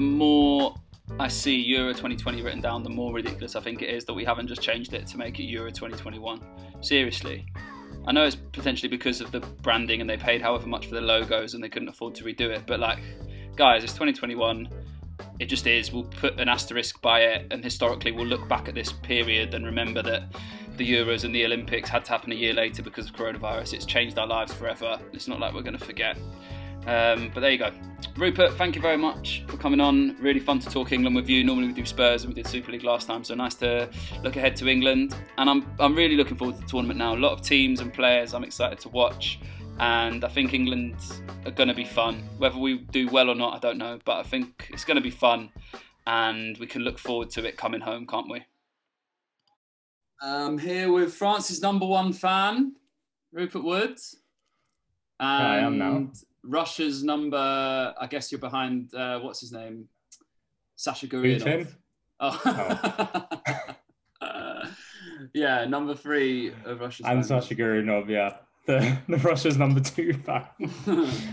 the more I see Euro 2020 written down, the more ridiculous I think it is that we haven't just changed it to make it Euro 2021. Seriously. I know it's potentially because of the branding and they paid however much for the logos and they couldn't afford to redo it. But like, guys, it's 2021. It just is. We'll put an asterisk by it, and historically we'll look back at this period and remember that the Euros and the Olympics had to happen a year later because of coronavirus. It's changed our lives forever. It's not like we're going to forget. But there you go. Rupert, thank you very much for coming on. Really fun to talk England with you. Normally we do Spurs and we did Super League last time, so nice to look ahead to England. And I'm really looking forward to the tournament now. A lot of teams and players I'm excited to watch. And I think England are going to be fun. Whether we do well or not, I don't know. But I think it's going to be fun. And we can look forward to it coming home, can't we? I'm here with France's number one fan, Rupert Woods. And I am now. Russia's number, I guess you're behind, what's his name? Sasha Guryanov. Yeah, number three of Russia's. And Sasha Guryanov, yeah. The Russia's number two fan. Yes.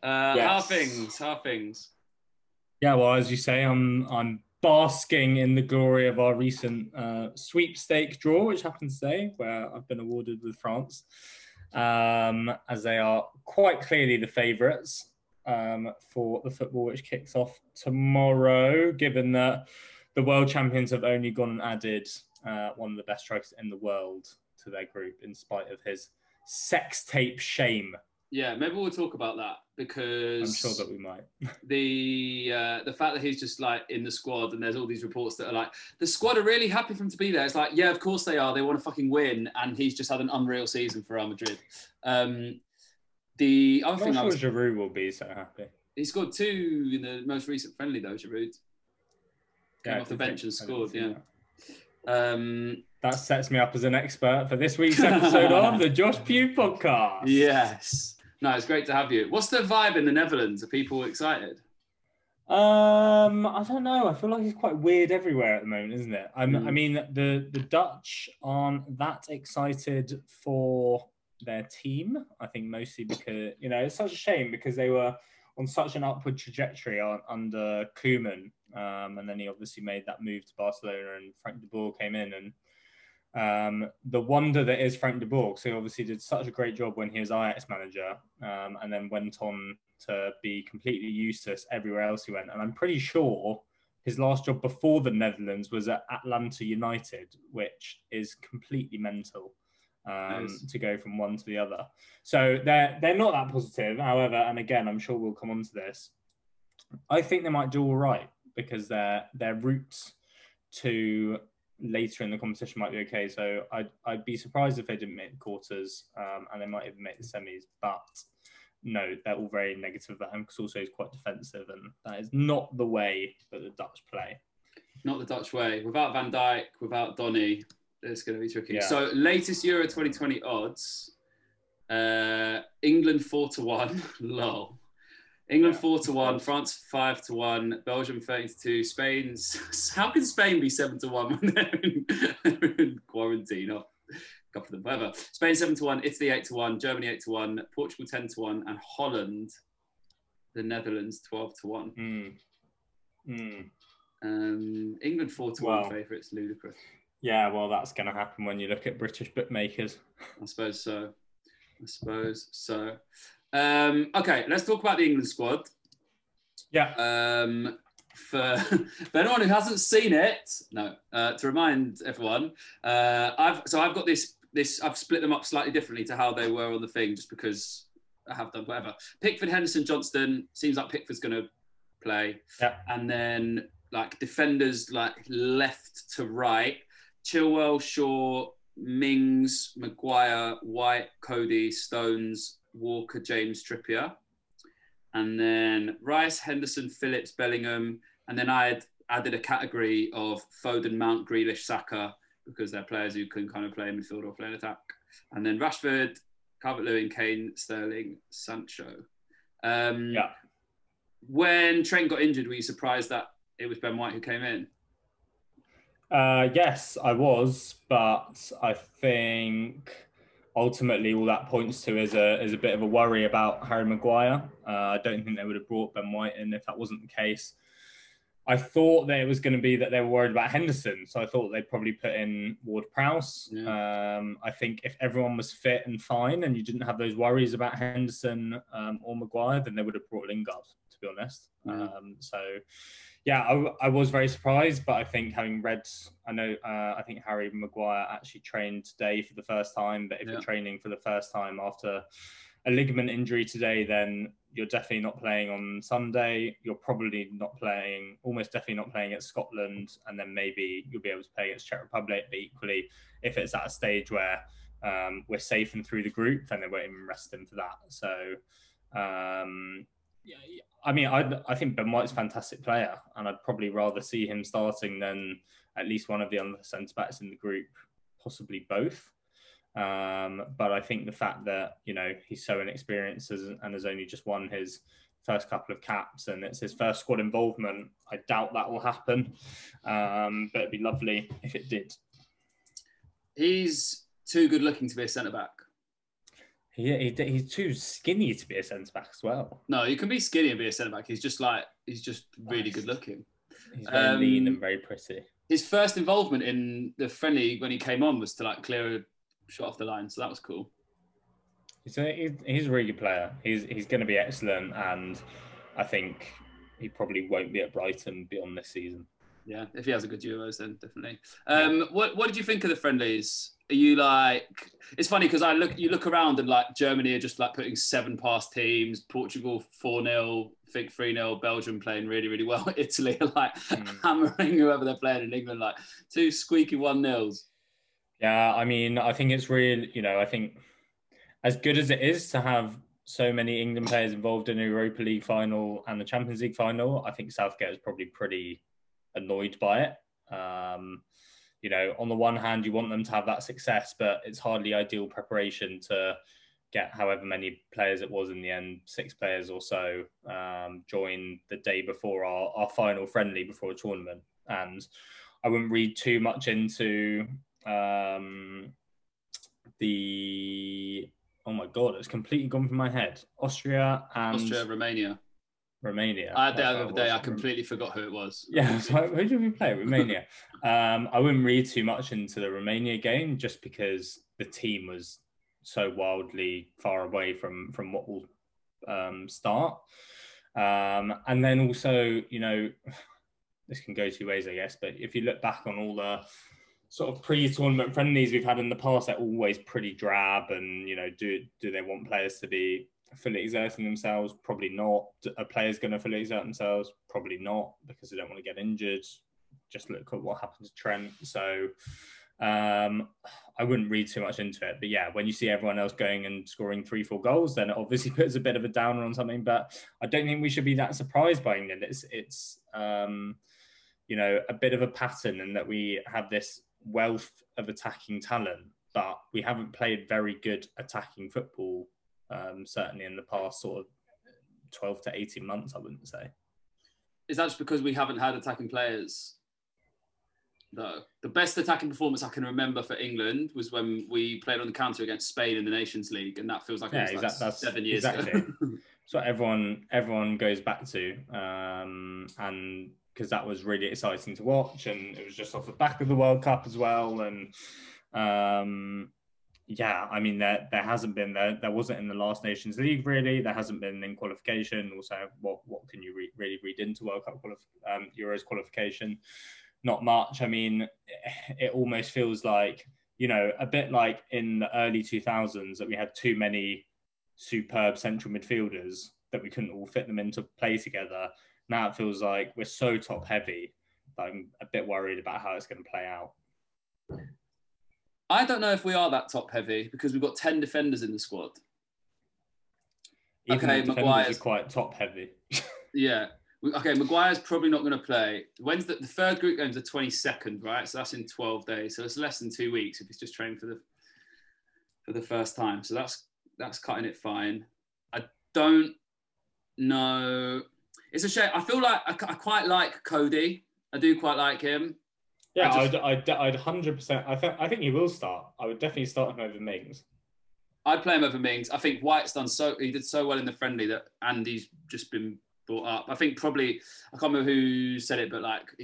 How are things? Yeah, well, as you say, I'm basking in the glory of our recent sweepstake draw, which happened today, where I've been awarded with France, as they are quite clearly the favourites for the football, which kicks off tomorrow, given that the world champions have only gone and added one of the best strikers in the world to their group, in spite of his sex tape shame. Yeah, maybe we'll talk about that, because I'm sure that we might. The fact that he's just like in the squad, and there's all these reports that are like, the squad are really happy for him to be there. It's like, yeah, of course they are. They want to fucking win, and he's just had an unreal season for Real Madrid. The other thing, I'm sure Giroud will be so happy. He scored two in the most recent friendly though. Giroud came off the bench and scored. Yeah. That sets me up as an expert for this week's episode of the Josh Pugh podcast. Yes. No, it's great to have you. What's the vibe in the Netherlands? Are people excited? I don't know. I feel like it's quite weird everywhere at the moment, isn't it? I mean, the Dutch aren't that excited for their team. I think mostly because, you know, it's such a shame because they were on such an upward trajectory under Koeman. And then he obviously made that move to Barcelona and Frank de Boer came in and the wonder that is Frank de Boer. So he obviously did such a great job when he was Ajax manager, and then went on to be completely useless everywhere else he went. And I'm pretty sure his last job before the Netherlands was at Atlanta United, which is completely mental, nice. To go from one to the other. So they're not that positive. However, and again, I'm sure we'll come on to this, I think they might do all right because their routes to later in the competition might be okay, so I'd be surprised if they didn't make the quarters, and they might even make the semis. But no, they're all very negative about him because also he's quite defensive, and that is not the way that the Dutch play. Not the Dutch way. Without Van Dijk, without Donny, it's going to be tricky. Yeah. So latest Euro 2020 odds: England 4-1. Lol. England 4-1, France 5-1, Belgium 13-2, Spain. How can Spain be 7-1 when they're in quarantine? Oh, God for them, whatever. Spain 7-1, Italy 8-1, Germany 8-1, Portugal 10-1, and Holland, the Netherlands 12-1. England 4-1 favourites, ludicrous. Yeah, well, that's going to happen when you look at British bookmakers. I suppose so. Okay, let's talk about the England squad. Yeah. For anyone who hasn't seen it, to remind everyone, I've got this. I've split them up slightly differently to how they were on the thing, just because I have done whatever. Pickford, Henderson, Johnston. Seems like Pickford's going to play. Yeah. And then like defenders, like left to right, Chilwell, Shaw, Mings, Maguire, White, Coady, Stones, Walker, James, Trippier, and then Rice, Henderson, Phillips, Bellingham, and then I had added a category of Foden, Mount, Grealish, Saka, because they're players who can kind of play in midfield or play in attack, and then Rashford, Calvert-Lewin, Kane, Sterling, Sancho. When Trent got injured, were you surprised that it was Ben White who came in? Yes, I was, but I think ultimately, all that points to is a bit of a worry about Harry Maguire. I don't think they would have brought Ben White in if that wasn't the case. I thought there was going to be that they were worried about Henderson, so I thought they'd probably put in Ward-Prowse. Yeah. I think if everyone was fit and fine and you didn't have those worries about Henderson or Maguire, then they would have brought Lingard, to be honest. Yeah. I was very surprised, but I think having read, I think Harry Maguire actually trained today for the first time, but if you're training for the first time after a ligament injury today, then you're definitely not playing on Sunday. You're probably not playing, almost definitely not playing at Scotland, and then maybe you'll be able to play against Czech Republic. But equally, if it's at a stage where we're safe and through the group, then they won't even rest him for that. So, I think Ben White's a fantastic player, and I'd probably rather see him starting than at least one of the other centre-backs in the group, possibly both. But I think the fact that, he's so inexperienced and has only just won his first couple of caps and it's his first squad involvement, I doubt that will happen. But it'd be lovely if it did. He's too good looking to be a centre-back. Yeah, he's too skinny to be a centre-back as well. No, you can be skinny and be a centre-back. He's just really good looking. He's very lean and very pretty. His first involvement in the friendly when he came on was to clear a shot off the line, so that was cool. He's a really good player. He's going to be excellent, and I think he probably won't be at Brighton beyond this season. Yeah, if he has a good Euros, then definitely. What did you think of the friendlies? Are you it's funny because you look around and Germany are just putting seven past teams, Portugal 4-0, I think 3-0, Belgium playing really, really well, Italy are hammering whoever they're playing in England, two squeaky 1-0s. Yeah, I mean, I think it's really, I think as good as it is to have so many England players involved in the Europa League final and the Champions League final, I think Southgate is probably pretty annoyed by it. On the one hand, you want them to have that success, but it's hardly ideal preparation to get however many players it was in the end, 6 players or so, join the day before our final friendly before a tournament. And I wouldn't read too much into it's completely gone from my head. Romania. I had that the other day. I completely forgot who it was. Yeah, so who did we play? Romania. I wouldn't read too much into the Romania game just because the team was so wildly far away from what will start. And then also, this can go two ways, I guess. But if you look back on all the sort of pre-tournament friendlies we've had in the past, they're always pretty drab and, do they want players to be fully exerting themselves? Probably not. Are players going to fully exert themselves? Probably not, because they don't want to get injured. Just look at what happened to Trent. So I wouldn't read too much into it. But yeah, when you see everyone else going and scoring 3-4 goals, then it obviously puts a bit of a downer on something. But I don't think we should be that surprised by England. It's a bit of a pattern in that we have this wealth of attacking talent, but we haven't played very good attacking football certainly in the past sort of 12 to 18 months, I wouldn't say. Is that just because we haven't had attacking players? No. The best attacking performance I can remember for England was when we played on the counter against Spain in the Nations League, and that feels like it was that's 7 years ago. That's what everyone goes back to, and because that was really exciting to watch, and it was just off the back of the World Cup as well. And there wasn't in the last Nations League really. There hasn't been in qualification. Also, what can you really read into World Cup Euros qualification? Not much. I mean, it almost feels like a bit like in the early 2000s that we had too many superb central midfielders that we couldn't all fit them into play together. Now it feels like we're so top heavy that I'm a bit worried about how it's going to play out. I don't know if we are that top heavy because we've got 10 defenders in the squad. Even okay, Maguire's quite top heavy. Yeah. Okay, Maguire's probably not going to play. When's the third group game's the 22nd, right? So that's in 12 days. So it's less than 2 weeks if he's just training for the first time. So that's cutting it fine. I don't know. It's a shame. I feel like I quite like Coady. I do quite like him. Yeah, I'd 100%. I think he will start. I would definitely start him over Mings. I'd play him over Mings. I think White's done so. He did so well in the friendly that Andy's just been brought up. I think probably, I can't remember who said it, but like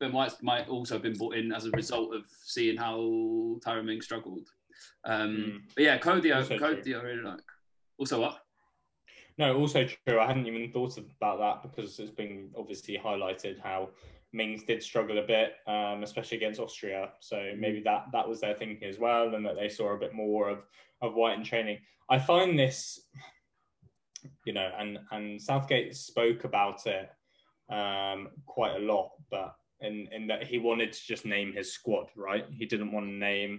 Ben White might also have been brought in as a result of seeing how Tyrone Mings struggled. But yeah, Coady, I really like. Also what? No, also true. I hadn't even thought about that because it's been obviously highlighted how Mings did struggle a bit, especially against Austria. So maybe that was their thinking as well, and that they saw a bit more of White in training. I find this, you know, and Southgate spoke about it quite a lot, but in that he wanted to just name his squad, right? He didn't want to name,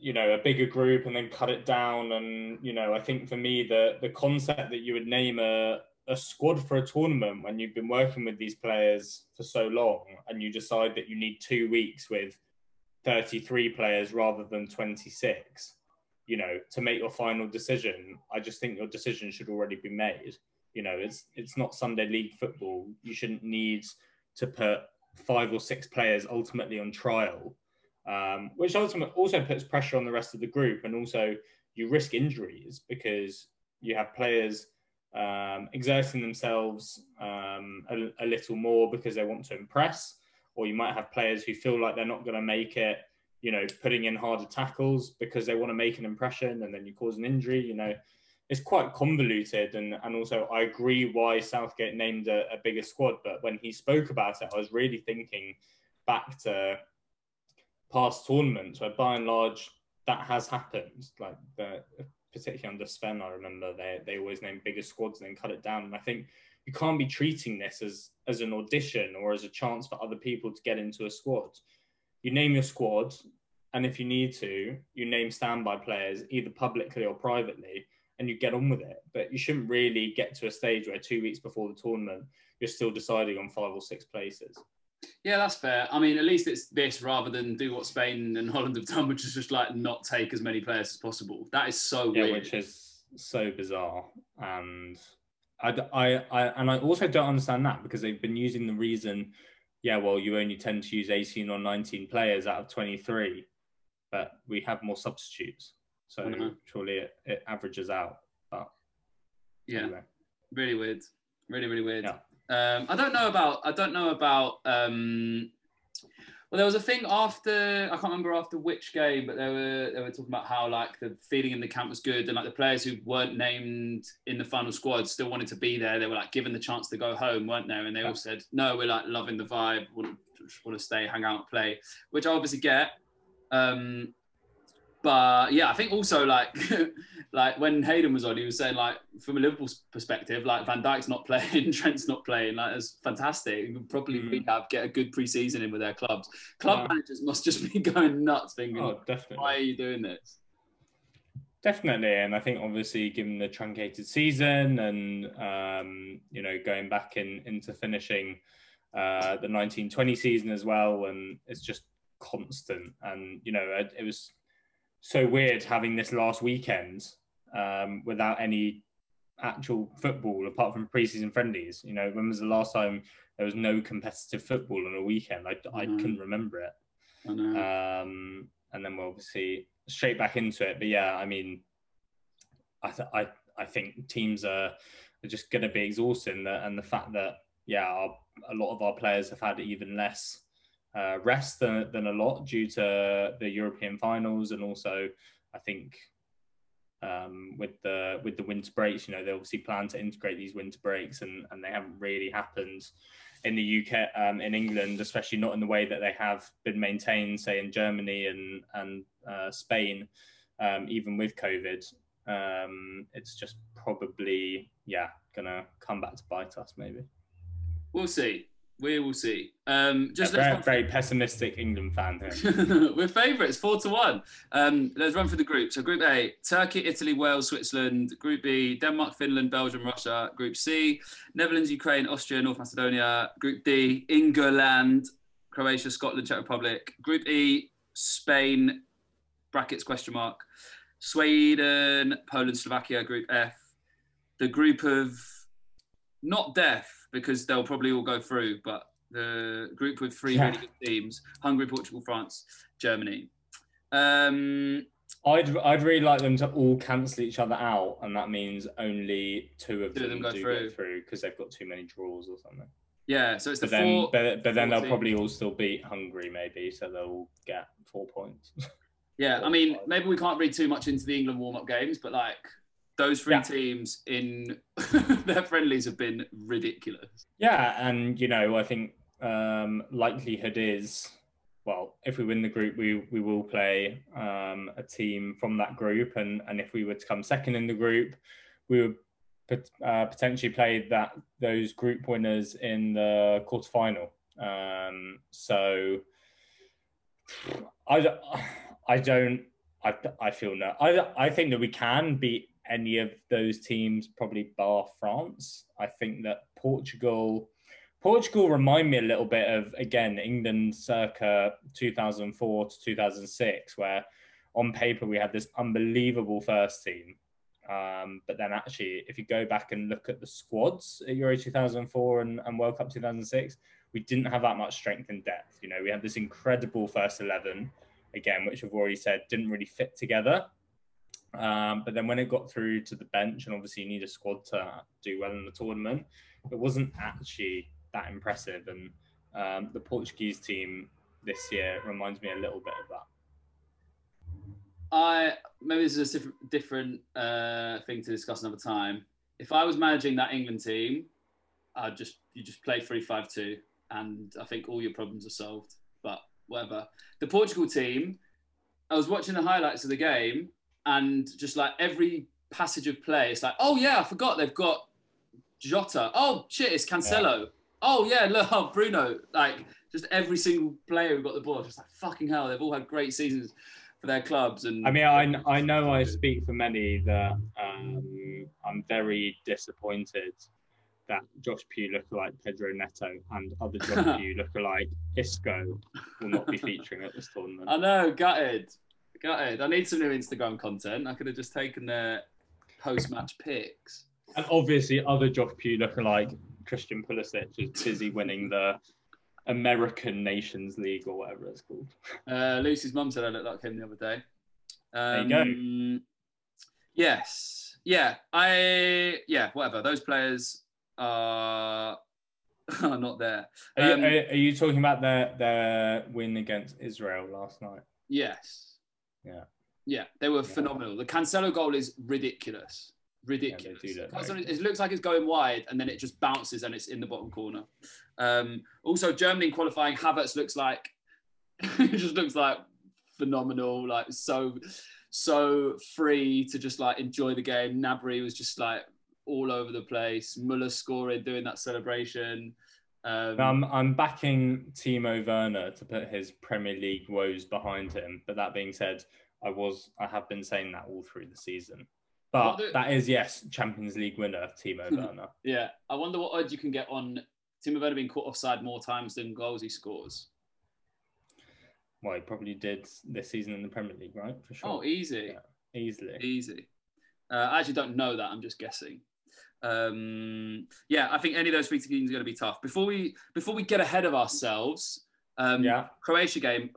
you know, a bigger group and then cut it down. And, you know, I think for me, the concept that you would name a squad for a tournament when you've been working with these players for so long and you decide that you need 2 weeks with 33 players rather than 26, you know, to make your final decision, I just think your decision should already be made. You know, it's not Sunday league football. You shouldn't need to put 5 or 6 players ultimately on trial, which ultimately also puts pressure on the rest of the group. And also you risk injuries because you have players exerting themselves a little more because they want to impress, or you might have players who feel like they're not going to make it, you know, putting in harder tackles because they want to make an impression, and then you cause an injury. You know, it's quite convoluted. And also I agree why Southgate named a bigger squad, but when he spoke about it, I was really thinking back to past tournaments where by and large that has happened, like particularly under Sven, I remember they always named bigger squads and then cut it down. And I think you can't be treating this as an audition or as a chance for other people to get into a squad. You name your squad, and if you need to, you name standby players, either publicly or privately, and you get on with it. But you shouldn't really get to a stage where 2 weeks before the tournament, you're still deciding on 5 or 6 places. Yeah, that's fair. I mean, at least it's this rather than do what Spain and Holland have done, which is just like not take as many players as possible. That is so weird. Which is so bizarre. And I also don't understand that because they've been using the reason, yeah, well, you only tend to use 18 or 19 players out of 23, but we have more substitutes. So surely it averages out. But yeah, anyway. Really weird. Really, really weird. Yeah. Well, there was a thing after, I can't remember after which game, but they were talking about how like the feeling in the camp was good, and like the players who weren't named in the final squad still wanted to be there. They were like given the chance to go home, weren't they? And they all said, no, we're like loving the vibe, want to stay, hang out, play, which I obviously get. But yeah, I think also like when Hayden was on, he was saying like from a Liverpool perspective, like Van Dijk's not playing, Trent's not playing. Like it's fantastic. You could probably get a good pre-season in with their clubs. Club managers must just be going nuts, thinking, why are you doing this? Definitely, and I think obviously given the truncated season and you know, going back into finishing the 19-20 season as well, and it's just constant. And you know, it was so weird having this last weekend without any actual football apart from pre-season friendlies. You know, when was the last time there was no competitive football on a weekend? I couldn't remember it. I know. And then we're obviously straight back into it. But yeah, I mean, I think teams are just going to be exhausted, and the fact that a lot of our players have had even less rest than a lot due to the European finals, and also I think with the winter breaks, you know, they obviously plan to integrate these winter breaks, and they haven't really happened in the UK, in England, especially not in the way that they have been maintained, say in Germany and Spain, even with COVID. It's just probably gonna come back to bite us. Maybe we'll see. We will see. Very pessimistic England fan here. We're favourites, 4-1. Let's run through the group. So Group A, Turkey, Italy, Wales, Switzerland. Group B, Denmark, Finland, Belgium, Russia. Group C, Netherlands, Ukraine, Austria, North Macedonia. Group D, England, Croatia, Scotland, Czech Republic. Group E, Spain, (?), Sweden, Poland, Slovakia. Group F, the group of not death, because they'll probably all go through, but the group with three really good teams: Hungary, Portugal, France, Germany. I'd really like them to all cancel each other out, and that means only two of them go through because they've got too many draws or something. Yeah, so it's the four. But then they'll probably all still beat Hungary, maybe, so they'll all get 4 points. Yeah, I mean, maybe we can't read too much into the England warm-up games, but like those three teams in their friendlies have been ridiculous. Yeah, and you know, I think likelihood is, well, if we win the group, we will play a team from that group, and if we were to come second in the group, we would potentially play those group winners in the quarterfinal. So I think that we can beat any of those teams, probably bar France. I think that Portugal remind me a little bit of, again, England circa 2004 to 2006, where on paper we had this unbelievable first team. But then actually, if you go back and look at the squads at Euro 2004 and World Cup 2006, we didn't have that much strength and depth. You know, we had this incredible first 11, again, which I've already said didn't really fit together. But then when it got through to the bench, and obviously you need a squad to do well in the tournament, it wasn't actually that impressive. And the Portuguese team this year reminds me a little bit of that. Maybe this is a different thing to discuss another time. If I was managing that England team, you just play 3-5-2, and I think all your problems are solved. But whatever. The Portugal team, I was watching the highlights of the game, and just like every passage of play, it's like, oh yeah, I forgot they've got Jota. Oh shit, it's Cancelo. Yeah. Oh yeah, look, oh, Bruno. Like just every single player who got the ball, just like fucking hell, they've all had great seasons for their clubs. And I mean, I know I speak for many that I'm very disappointed that Josh Pugh lookalike Pedro Neto and other Josh Pugh lookalike Isco will not be featuring at this tournament. I know, gutted. I need some new Instagram content. I could have just taken their post-match pics. And obviously, other Josh Pugh lookalike Christian Pulisic is busy winning the American Nations League or whatever it's called. Lucy's mum said I looked like him the other day. There you go. Yes. Yeah. Whatever. Those players are not there. Are you talking about their win against Israel last night? Yes. Yeah. They were phenomenal. The Cancelo goal is ridiculous. It looks like it's going wide, and then it just bounces and it's in the bottom corner. Also, Germany qualifying, Havertz looks like phenomenal, like so free to just like enjoy the game. Gnabry was just like all over the place. Müller scoring, doing that celebration. I'm backing Timo Werner to put his Premier League woes behind him. But that being said, I have been saying that all through the season. But that is, yes, Champions League winner, Timo Werner. Yeah, I wonder what odds you can get on Timo Werner being caught offside more times than goals he scores. Well, he probably did this season in the Premier League, right? For sure. Oh, easy. Yeah, easily. I actually don't know that. I'm just guessing. I think any of those three teams are going to be tough. Before we get ahead of ourselves, Croatia game.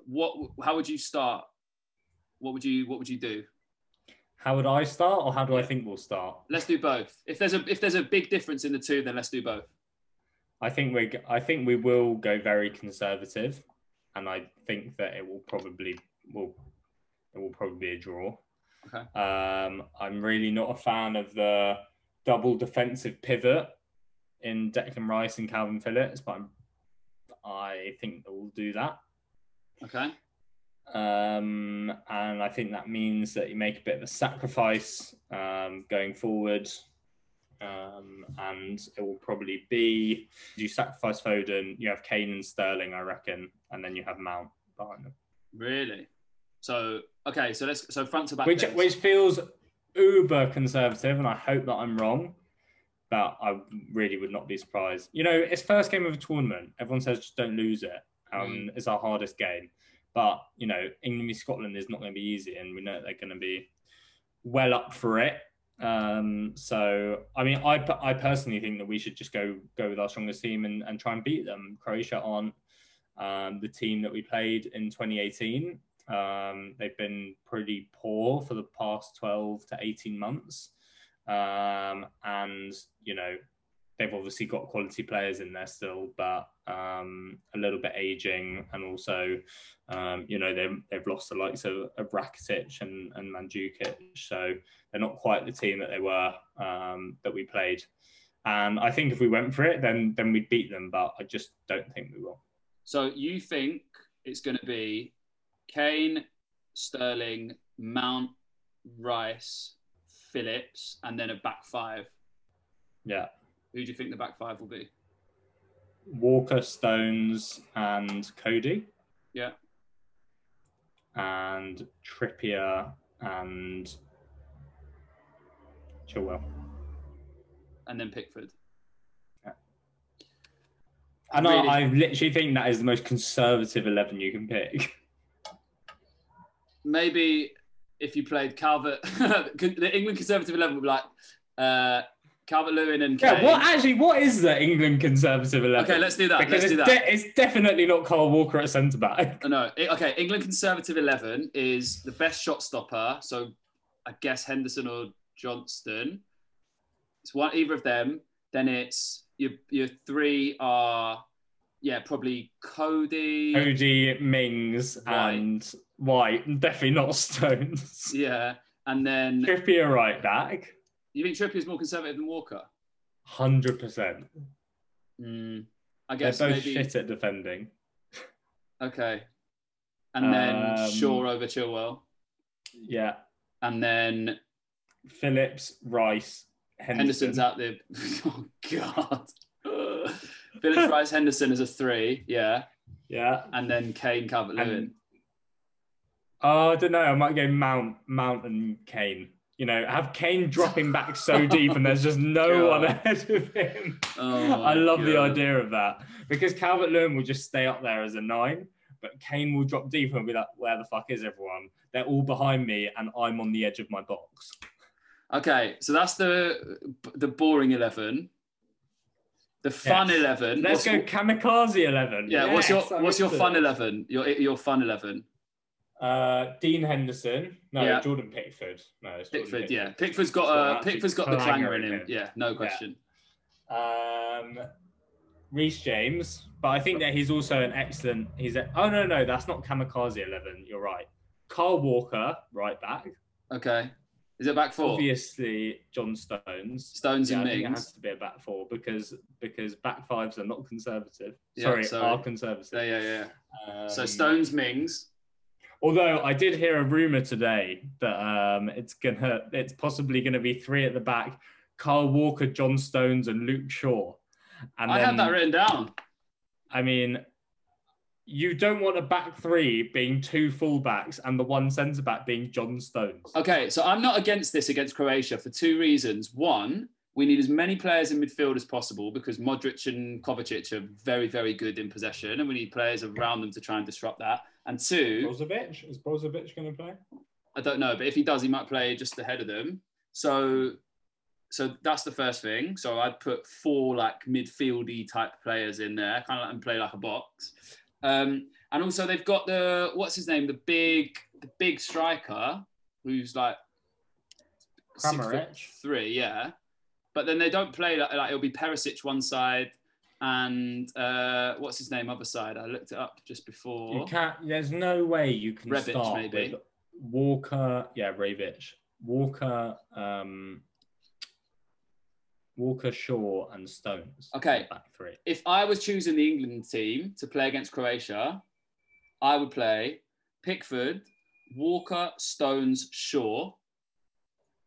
How would you start? What would you do? How would I start, or how do I think we'll start? Let's do both. If there's a big difference in the two, then let's do both. I think we will go very conservative, and I think that it will probably be a draw. Okay. I'm really not a fan of the double defensive pivot in Declan Rice and Calvin Phillips, but I think that we'll do that. Okay. And I think that means that you make a bit of a sacrifice going forward, and it will probably be you sacrifice Foden, you have Kane and Sterling, I reckon, and then you have Mount behind them. Really? So front to back. Which feels uber conservative, and I hope that I'm wrong, but I really would not be surprised. You know, it's first game of a tournament. Everyone says just don't lose it. It's our hardest game. But, you know, England v Scotland is not going to be easy, and we know they're going to be well up for it. So, I mean, I personally think that we should just go with our strongest team and try and beat them. Croatia aren't the team that we played in 2018. They've been pretty poor for the past 12 to 18 months. And, you know, they've obviously got quality players in there still, but a little bit aging. And also, you know, they've lost the likes of Rakitic and Mandzukic. So they're not quite the team that they were, that we played. And I think if we went for it, then we'd beat them. But I just don't think we will. So you think it's going to be Kane, Sterling, Mount, Rice, Phillips, and then a back five? Yeah. Who do you think the back five will be? Walker, Stones, and Coady. Yeah. And Trippier and Chilwell. And then Pickford. Yeah. And really, I literally think that is the most conservative 11 you can pick. Maybe if you played Calvert, the England conservative 11 would be like Calvert-Lewin and Kane. Yeah, what is the England conservative 11? Okay, let's do that. Because let's do that. It's definitely not Kyle Walker at centre back. No. Okay, England conservative 11 is the best shot stopper. So I guess Henderson or Johnston. It's one, either of them. Then it's your three are, yeah, probably Coady, Mings, White, and White. Definitely not Stones. Yeah, and then Trippier right back. You think Trippier is more conservative than Walker? 100%. I guess they're both shit at defending. Okay, and then Shaw over Chilwell. Yeah, and then Phillips, Rice. Henderson's out there. Oh, God. Phillips, Rice, Henderson is a three. Yeah. Yeah. And then Kane, Calvert-Lewin. Oh, I don't know. I might go Mount and Kane. You know, have Kane dropping back so deep and there's just no one ahead of him. Oh, I love the idea of that. Because Calvert-Lewin will just stay up there as a nine, but Kane will drop deeper and be like, where the fuck is everyone? They're all behind me and I'm on the edge of my box. Okay, so that's the boring 11, the fun 11. Let's go kamikaze 11. Yeah, yes, what's your fun 11? Your fun 11. Dean Henderson. No, yeah. Jordan Pickford. No, it's Pickford. Yeah, Pickford's got the clanger in him. Yeah, no question. Yeah. Reece James, but I think that he's also an excellent. Oh no, that's not kamikaze 11. You're right. Kyle Walker, right back. Okay. Is it back four? Obviously, John Stones. Stones and Mings. It has to be a back four because back fives are not conservative. Yeah, sorry, are conservative. Yeah. So Stones, Mings. Although I did hear a rumor today that it's possibly gonna be three at the back: Kyle Walker, John Stones, and Luke Shaw. And I had that written down. I mean, you don't want a back three being two fullbacks and the one centre-back being John Stones. Okay, so I'm not against this against Croatia for two reasons. One, we need as many players in midfield as possible because Modric and Kovacic are very, very good in possession and we need players around them to try and disrupt that. And two... Brozovic? Is Brozovic going to play? I don't know, but if he does, he might play just ahead of them. So that's the first thing. So I'd put four, like, midfieldy type players in there, kind of let them play like a box. And also they've got the big striker who's like 6'3", yeah. But then they don't play like it'll be Perisic one side and other side. I looked it up just before. There's no way you can Rebic, start maybe. With Walker, yeah, Rebic. Walker, Shaw, and Stones. Okay. Back three. If I was choosing the England team to play against Croatia, I would play Pickford, Walker, Stones, Shaw,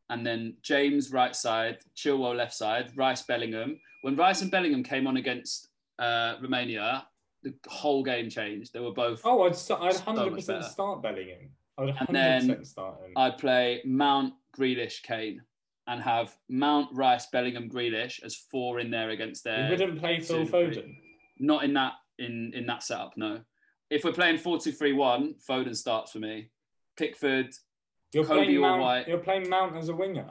and then James right side, Chilwell left side, Rice, Bellingham. When Rice and Bellingham came on against Romania, the whole game changed. They were both. Oh, I'd 100% start Bellingham. I would 100% start him. I'd play Mount, Grealish, Kane. And have Mount, Rice, Bellingham, Grealish as four in there against their... You wouldn't play Phil Foden? Not in that in that setup, no. If we're playing 4-2-3-1, Foden starts for me. Pickford, Coady or White. You're playing Mount as a winger?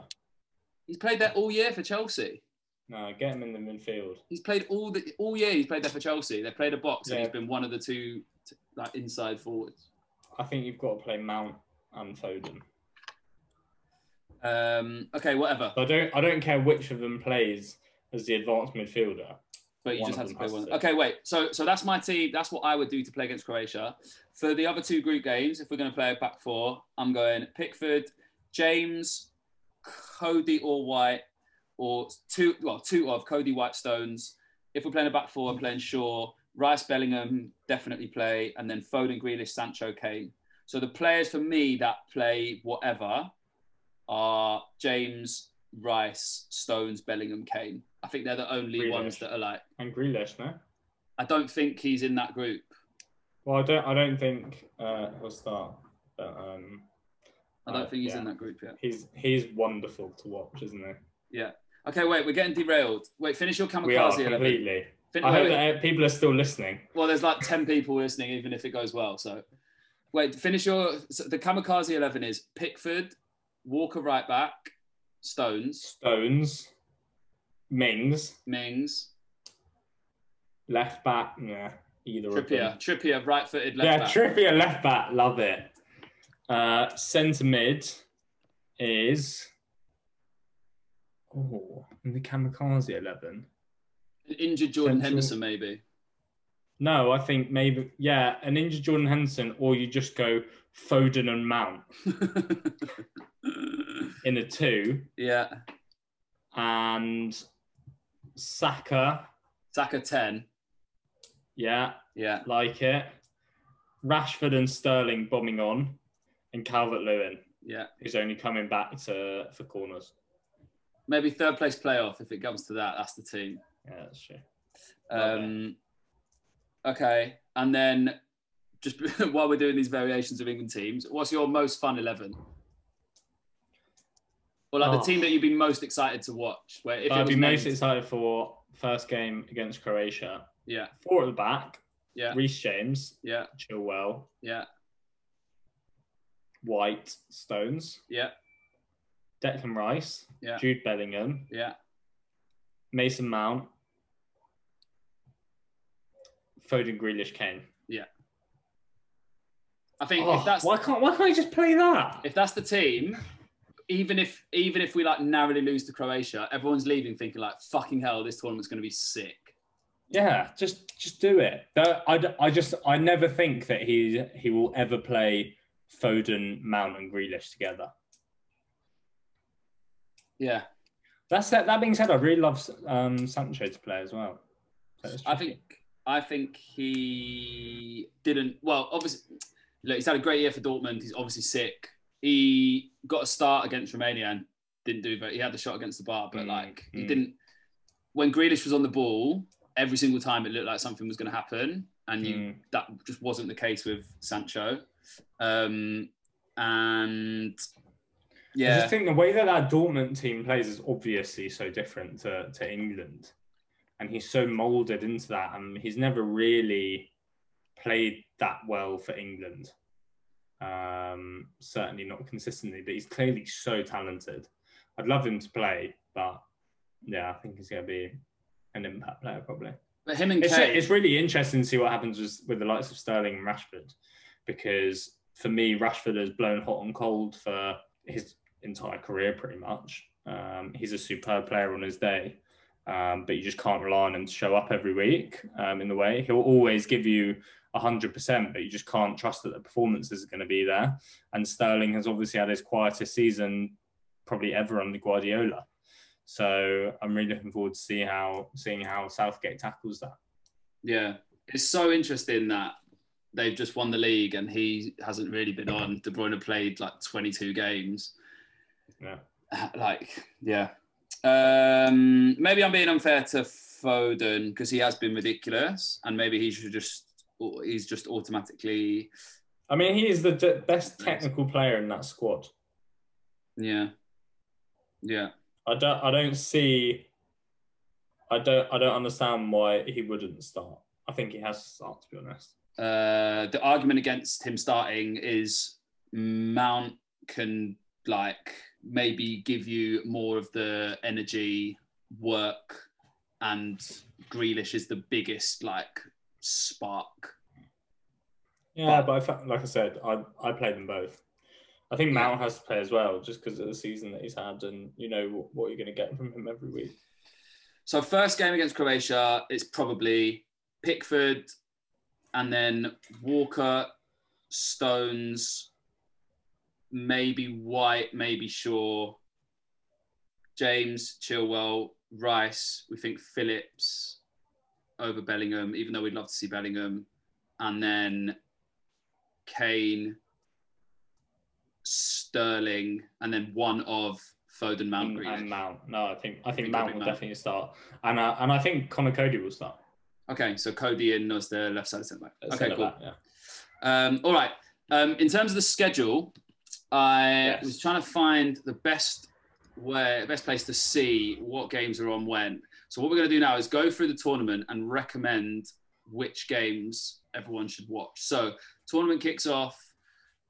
He's played there all year for Chelsea. No, get him in the midfield. He's played all year he's played there for Chelsea. They played a box and he's been one of the two inside forwards. I think you've got to play Mount and Foden. Okay, whatever. So I don't care which of them plays as the advanced midfielder. But you just have to play one. Okay, wait. So that's my team. That's what I would do to play against Croatia. For the other two group games, if we're going to play a back four, I'm going Pickford, James, Coady or White, or two of Coady, White, Stones. If we're playing a back four, I'm playing Shaw, Rice, Bellingham, definitely play, and then Foden, Grealish, Sancho, Kane. So the players for me that play whatever are James, Rice, Stones, Bellingham, Kane. I think they're the only ones that are like. And Grealish, no? I don't think he's in that group. Well, I don't think he'll start. But, I don't think he's in that group yet. He's wonderful to watch, isn't he? Yeah. Okay, wait, we're getting derailed. Wait, finish your kamikaze. We are, completely. I hope that people are still listening. Well, there's like 10 people listening, even if it goes well. So, wait, finish your... So the kamikaze 11 is Pickford, Walker right back, Stones. Mings. Left back, either of them. Trippier, right-footed left back. Yeah, Trippier left back, love it. Centre mid is... Oh, in the kamikaze 11. An injured Jordan Henderson, maybe. No, I think maybe, an injured Jordan Henderson, or you just go Foden and Mount in a two. Yeah. And Saka 10. Yeah. Yeah. Like it. Rashford and Sterling bombing on, and Calvert-Lewin. Yeah. Who's only coming back for corners. Maybe third place playoff, if it comes to that. That's the team. Yeah, that's true. Okay, and then just while we're doing these variations of England teams, what's your most fun 11? Or the team that you'd be most excited to watch? Where if I'd be most excited for first game against Croatia. Yeah. 4 at the back. Yeah. Reece James. Yeah. Chilwell. Yeah. White, Stones. Yeah. Declan Rice, Jude Bellingham, Mason Mount, Foden, Grealish, Kane. Yeah, I think if that's why can't I just play that? If that's the team, even if we like narrowly lose to Croatia, everyone's leaving thinking like fucking hell, this tournament's going to be sick. Yeah, just do it. I never think that he will ever play Foden, Mount, and Grealish together. Yeah, that being said, I really love Sancho to play as well. So I think he didn't. Well, obviously, look, he's had a great year for Dortmund. He's obviously sick. He got a start against Romania and didn't do very. He had the shot against the bar, but he didn't. When Grealish was on the ball, every single time it looked like something was going to happen, and that just wasn't the case with Sancho. I just think the way that Dortmund team plays is obviously so different to England. And he's so moulded into that. And he's never really played that well for England. Certainly not consistently, but he's clearly so talented. I'd love him to play, but I think he's going to be an impact player probably. But him and it's really interesting to see what happens with the likes of Sterling and Rashford, because for me, Rashford has blown hot and cold for his entire career pretty much. He's a superb player on his day, but you just can't rely on him to show up every week in the way. He'll always give you 100%, but you just can't trust that the performances are going to be there. And Sterling has obviously had his quietest season probably ever under Guardiola. So I'm really looking forward to seeing how Southgate tackles that. Yeah, it's so interesting that they've just won the league and he hasn't really been on. De Bruyne played like 22 games. Yeah. Maybe I'm being unfair to Foden because he has been ridiculous, and maybe he's just automatically. I mean, he is the best technical player in that squad. Yeah. Yeah. I don't understand why he wouldn't start. I think he has to start, to be honest. The argument against him starting is Mount can like maybe give you more of the energy work, and Grealish is the biggest like spark. Yeah, but I, like I said, I play them both. I think Mount has to play as well, just because of the season that he's had, and you know what you're going to get from him every week. So first game against Croatia, it's probably Pickford, and then Walker, Stones, maybe White, maybe Shaw, James, Chilwell, Rice. We think Phillips over Bellingham, even though we'd love to see Bellingham, and then Kane, Sterling, and then one of Foden, Mount, Grealish. And Mount. No, I think Mount will definitely start, and I think Connor Coady will start. Okay, so Coady in as the left side centre back. Okay, cool. That, yeah. All right. In terms of the schedule, I was trying to find the best place to see what games are on when. So what we're going to do now is go through the tournament and recommend which games everyone should watch. So tournament kicks off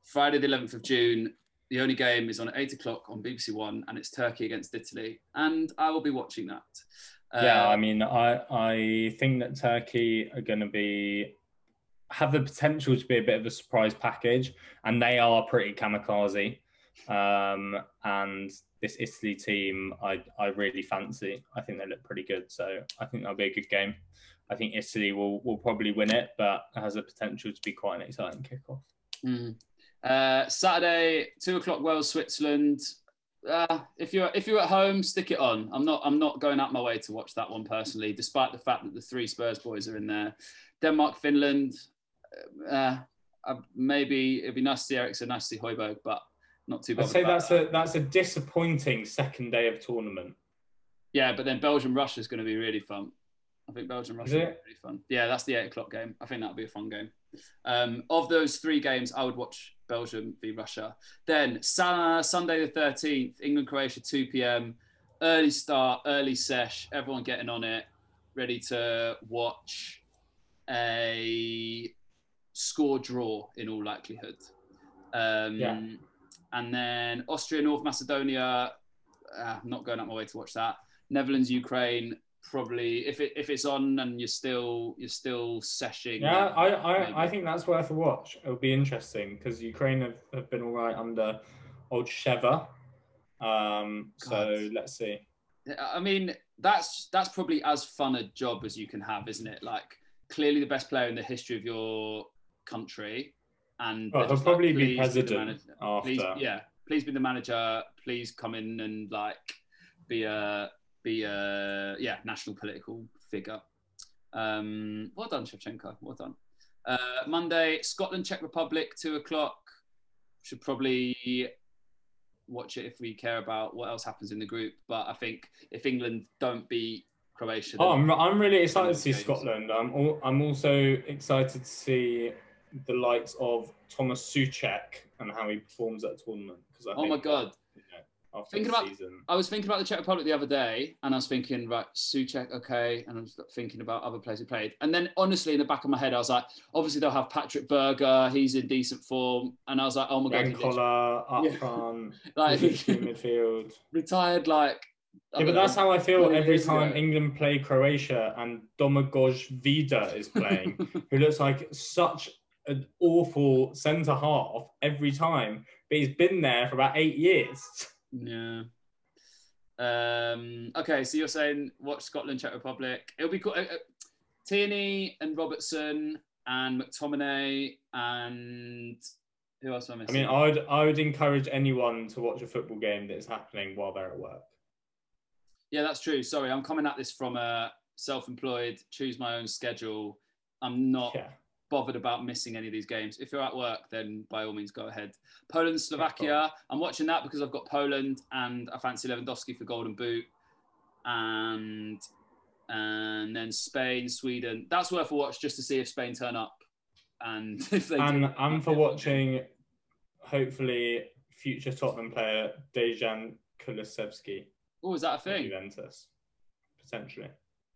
Friday the 11th of June. The only game is on 8 o'clock on BBC One, and it's Turkey against Italy. And I will be watching that. Yeah, I mean, I think that Turkey are going to have the potential to be a bit of a surprise package, and they are pretty kamikaze. And this Italy team, I really fancy. I think they look pretty good, so I think that'll be a good game. I think Italy will probably win it, but it has the potential to be quite an exciting kickoff. Mm. Saturday, 2 o'clock, Wales, Switzerland. If you're at home, stick it on. I'm not going out my way to watch that one personally, despite the fact that the three Spurs boys are in there. Denmark, Finland. Maybe it'd be nice to see Eriksen, nice to see Højbjerg, but not too bad. I'd say that's a disappointing second day of tournament. Yeah, but then Belgium, Russia is going to be really fun. I think Belgium, Russia is really fun. Yeah, that's the 8 o'clock game. I think that'll be a fun game. Of those three games, I would watch Belgium v Russia. Then Sunday the 13th, England, Croatia, 2 p.m. Early start, early sesh. Everyone getting on it, ready to watch a score draw in all likelihood. And then Austria, North Macedonia. I'm not going out my way to watch that. Netherlands, Ukraine. Probably if it's on and you're still seshing. Yeah, I think that's worth a watch. It'll be interesting because Ukraine have been all right under old Sheva. So let's see. I mean, that's probably as fun a job as you can have, isn't it? Like, clearly the best player in the history of your country, and he'll probably be president after. Please be the manager. Please come in and be a national political figure. Well done, Shevchenko. Well done. Monday, Scotland, Czech Republic, 2 o'clock. Should probably watch it if we care about what else happens in the group. But I think if England don't beat Croatia, I'm really excited to see Scotland. I'm also excited to see the likes of Tomáš Souček and how he performs at tournament. Oh my God. I was thinking about the Czech Republic the other day, and I was thinking, right, Souček, okay, and I was thinking about other players who played. And then, honestly, in the back of my head, I was like, obviously they'll have Patrick Berger, he's in decent form, and I was like, oh my God. Collar, up front, midfield. Retired, but that's how I feel every time England play Croatia and Domagoj Vida is playing, who looks like such an awful centre-half every time, but he's been there for about 8 years. Yeah. Okay, so you're saying watch Scotland, Czech Republic. It'll be cool. Tierney and Robertson and McTominay and who else am I missing? I mean, I would encourage anyone to watch a football game that is happening while they're at work. Yeah, that's true. Sorry, I'm coming at this from a self-employed, choose my own schedule. I'm not bothered about missing any of these games. If you're at work, then by all means go ahead. Poland, Slovakia. I'm watching that because I've got Poland and I fancy Lewandowski for Golden Boot. And then Spain, Sweden. That's worth a watch just to see if Spain turn up. And if they do, I'm for watching, hopefully, future Tottenham player Dejan Kulusevski. Oh, is that a thing? Juventus, potentially.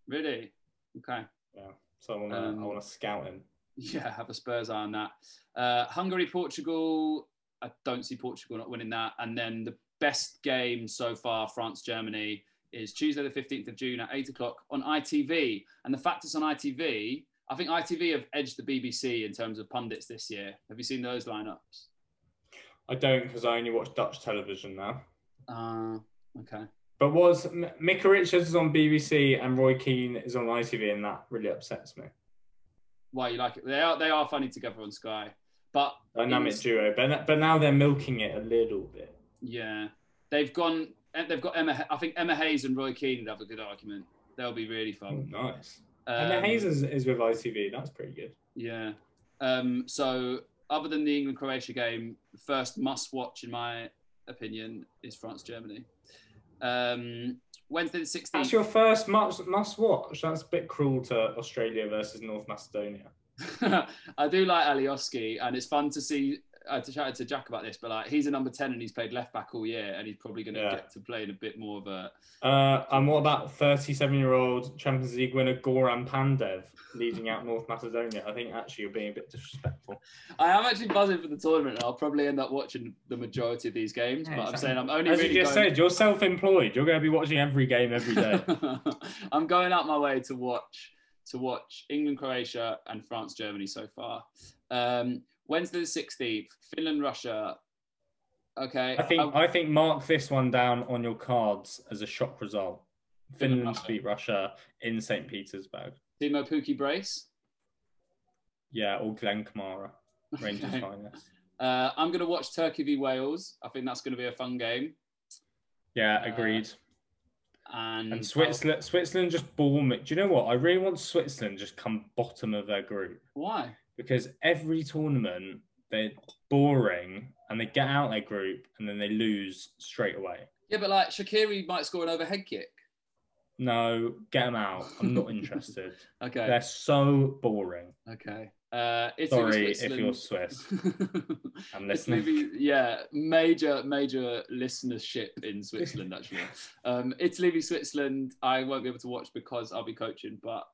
Really? Okay. Yeah. So I want to scout him. Yeah, have a Spurs eye on that. Hungary, Portugal. I don't see Portugal not winning that. And then the best game so far, France, Germany, is Tuesday the 15th of June at 8 o'clock on ITV. And the fact it's on ITV I think ITV have edged the BBC in terms of pundits this year. Have you seen those lineups? I don't, because I only watch Dutch television now. Okay. But was Micah Richards is on BBC and Roy Keane is on ITV, and that really upsets me. Why you like it? They are funny together on Sky, but dynamic duo. But now they're milking it a little bit. Yeah, they've got Emma. I think Emma Hayes and Roy Keane would have a good argument. They'll be really fun. Oh, nice. Emma Hayes is with ITV. That's pretty good. Yeah. So other than the England-Croatia game, the first must-watch in my opinion is France-Germany. Wednesday the 16th. That's your first must watch. That's a bit cruel to Australia versus North Macedonia. I do like Alioski, and it's fun to see. I chatted to Jack about this, but like, he's a number 10 and he's played left back all year, and he's probably going to get to play in a bit more of a. And what about 37-year-old Champions League winner Goran Pandev leading out North Macedonia? I think actually you're being a bit disrespectful. I am actually buzzing for the tournament, and I'll probably end up watching the majority of these games. Yeah, but exactly. I'm saying I'm only. As really you just said, you're self-employed. You're going to be watching every game every day. I'm going out my way to watch England, Croatia, and France, Germany so far. Wednesday the 16th, Finland, Russia. Okay. I think mark this one down on your cards as a shock result. Finland beat Russia in St. Petersburg. Timo Pukki brace? Yeah, or Glenn Kamara. Rangers finest. I'm going to watch Turkey v Wales. I think that's going to be a fun game. Yeah, agreed. And Switzerland just ball me. Do you know what? I really want Switzerland just come bottom of their group. Why? Because every tournament, they're boring and they get out their group and then they lose straight away. Yeah, but like Shaqiri might score an overhead kick. No, get them out. I'm not interested. Okay. They're so boring. Okay. Sorry if you're Swiss. I'm listening. Maybe, yeah, major listenership in Switzerland, actually. Italy v Switzerland, I won't be able to watch because I'll be coaching, but...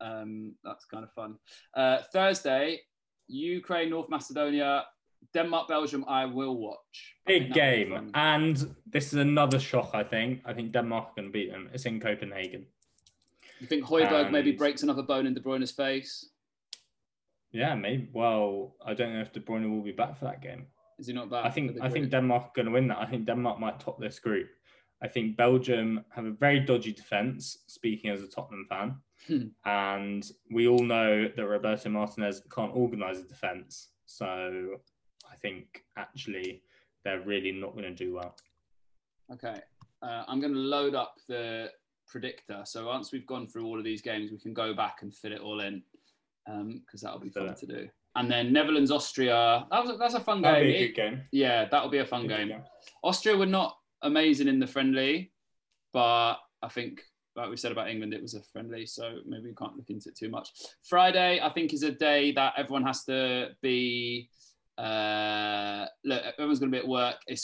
that's kind of fun. Thursday, Ukraine, North Macedonia, Denmark, Belgium, I will watch. Big game. And this is another shock, I think. I think Denmark are going to beat them. It's in Copenhagen. You think Højbjerg maybe breaks another bone in De Bruyne's face? Yeah, maybe. Well, I don't know if De Bruyne will be back for that game. Is he not back? I think Denmark are going to win that. I think Denmark might top this group. I think Belgium have a very dodgy defence, speaking as a Tottenham fan. And we all know that Roberto Martinez can't organise a defence. So I think, actually, they're really not going to do well. Okay. I'm going to load up the predictor. So once we've gone through all of these games, we can go back and fill it all in, because that'll be fun to do. And then Netherlands, Austria. That's a fun game. That'll be a good game. Yeah, that'll be a fun game. Austria were not amazing in the friendly, but I think, like we said about England, it was a friendly, so maybe we can't look into it too much. Friday, I think, is a day that everyone has to be. Look, everyone's going to be at work. Do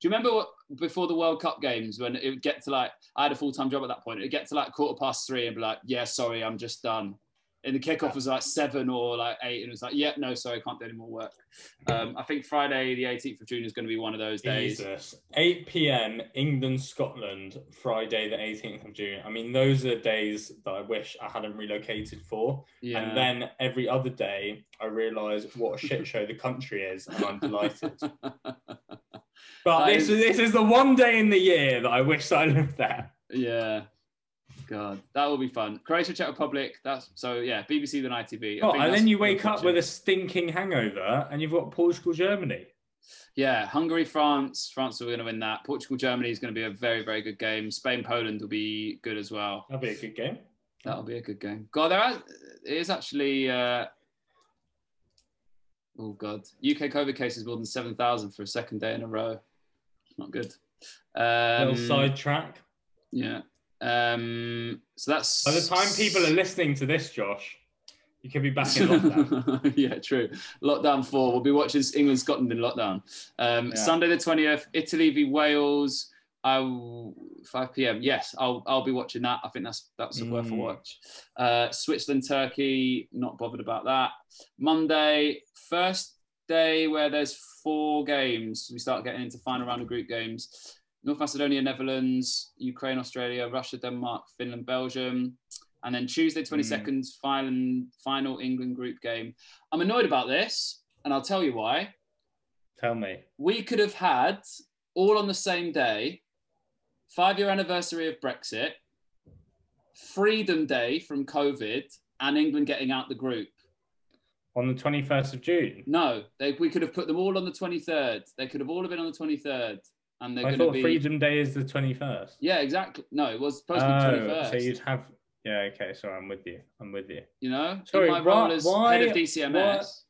you remember before the World Cup games when it would get to like, I had a full time job at that point. It would get to like 3:15 and be like, yeah, sorry, I'm just done. And the kickoff was like 7 or like 8, and it was like, yeah, no, sorry, I can't do any more work. I think Friday, the 18th of June, is going to be one of those days. Jesus. 8 p.m. England, Scotland, Friday, the 18th of June. I mean, those are the days that I wish I hadn't relocated for. Yeah. And then every other day, I realise what a shit show the country is, and I'm delighted. But this is the one day in the year that I wish I lived there. Yeah. God, that will be fun. Croatia, Czech Republic. Yeah, BBC then ITV. And then you wake up with a stinking hangover, and you've got Portugal, Germany. Yeah, Hungary, France. France are going to win that. Portugal, Germany is going to be a very, very good game. Spain, Poland will be good as well. That'll be a good game. That'll be a good game. God, it is actually. Oh God, UK COVID cases more than 7,000 for a second day in a row. Not good. Little sidetrack. Yeah. So that's by the time people are listening to this, Josh, you could be back in lockdown. Yeah, true. Lockdown 4. We'll be watching England, Scotland in lockdown. Sunday the 20th, Italy v Wales. 5 p.m. Yes, I'll be watching that. I think that's worth a watch. Switzerland, Turkey. Not bothered about that. Monday, first day where there's 4 games. We start getting into final round of group games. North Macedonia, Netherlands, Ukraine, Australia, Russia, Denmark, Finland, Belgium. And then Tuesday, 22nd, final England group game. I'm annoyed about this, and I'll tell you why. Tell me. We could have had, all on the same day, 5-year anniversary of Brexit, Freedom Day from COVID, and England getting out the group. On the 21st of June? No, we could have put them all on the 23rd. They could have all been on the 23rd. And they're I thought Freedom Day is the 21st. Yeah, exactly. No, it was supposed to be the 21st. So you'd have... Yeah, okay, sorry, I'm with you. You know? Sorry, in my role as head of DCMS.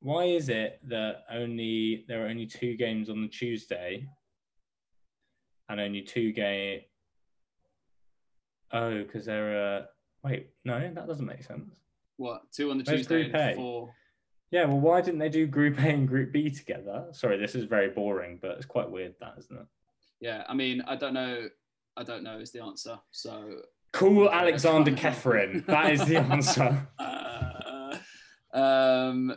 Why is it that there are only two games on the Tuesday and only two games... Oh, because there are... Wait, no, that doesn't make sense. What, two on the Tuesday and four? Yeah, well, why didn't they do Group A and Group B together? Sorry, this is very boring, but it's quite weird that, isn't it? Yeah, I mean, I don't know is the answer, so... Cool Alexander Kefren. That is the answer.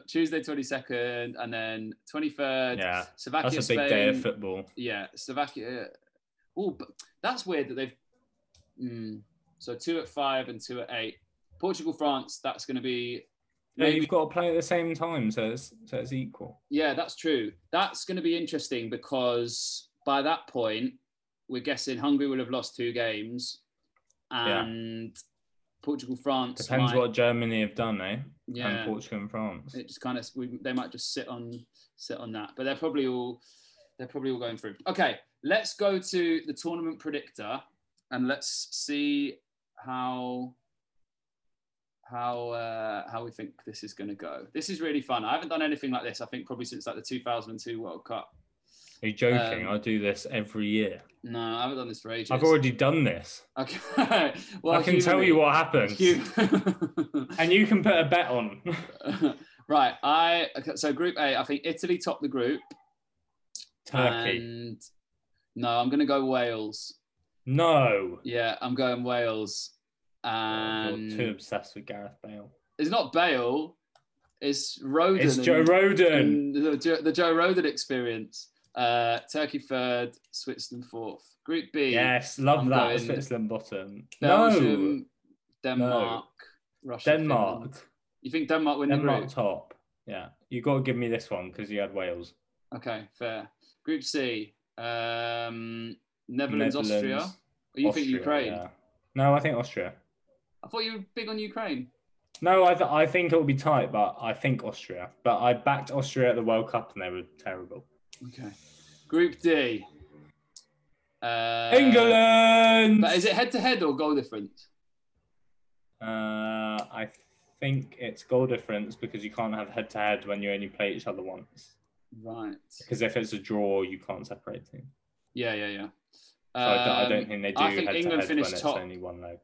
Tuesday 22nd and then 23rd. Yeah, Slovakia, that's a big Spain. Day of football. Yeah, Slovakia. Oh, but that's weird that they've... So 2 at 5 and 2 at 8. Portugal, France, that's going to be... No, you've got to play at the same time, so it's equal. Yeah, that's true. That's going to be interesting because by that point, we're guessing Hungary will have lost 2 games. And yeah. Portugal, France. Depends what Germany have done, eh? Yeah. And Portugal and France. It just kind of they might just sit on that, but they're probably all going through. Okay, let's go to the tournament predictor and let's see how we think this is going to go. This is really fun. I haven't done anything like this. I think probably since like the 2002 World Cup. Are you joking? I do this every year. No, I haven't done this for ages. I've already done this. Okay. Well, I can tell you what happens. And you can put a bet on. Right. So Group A, I think Italy topped the group. Turkey. And no, I'm going to go Wales. No. Yeah, I'm going Wales. And you're too obsessed with Gareth Bale. It's not Bale. It's Roden. It's Joe Roden. The Joe Roden experience. Turkey 3rd, Switzerland 4th. Group B. Yes, love that. Switzerland bottom. Belgium, no. Denmark, no. Russia. Denmark. Finland. You think Denmark win the group? Denmark top. Yeah. You got to give me this one because you had Wales. Okay, fair. Group C. Netherlands, Austria. Or you think Ukraine? Yeah. No, I think Austria. I thought you were big on Ukraine. No, I think it will be tight, but I think Austria. But I backed Austria at the World Cup and they were terrible. Okay. Group D. England! But is it head-to-head or goal difference? I think it's goal difference because you can't have head-to-head when you only play each other once. Right. Because if it's a draw, you can't separate teams. Yeah. So I don't think they do head-to-head when it's only one leg.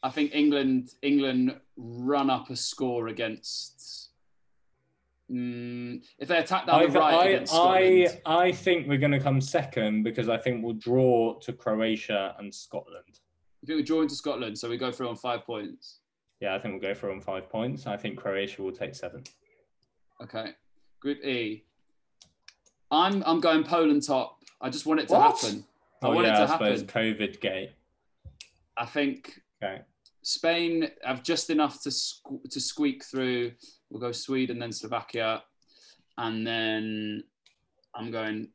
I think England run up a score against... if they attack down the right against Scotland. I think we're going to come second because I think we'll draw to Croatia and Scotland. You think we're drawing to Scotland, so we go through on 5 points? Yeah, I think we'll go through on 5 points. I think Croatia will take 7. Okay. Group E. I'm going Poland top. I just want it to happen. I suppose COVID gate. I think... Okay. Spain have just enough to squeak through. We'll go Sweden, then Slovakia. And then I'm going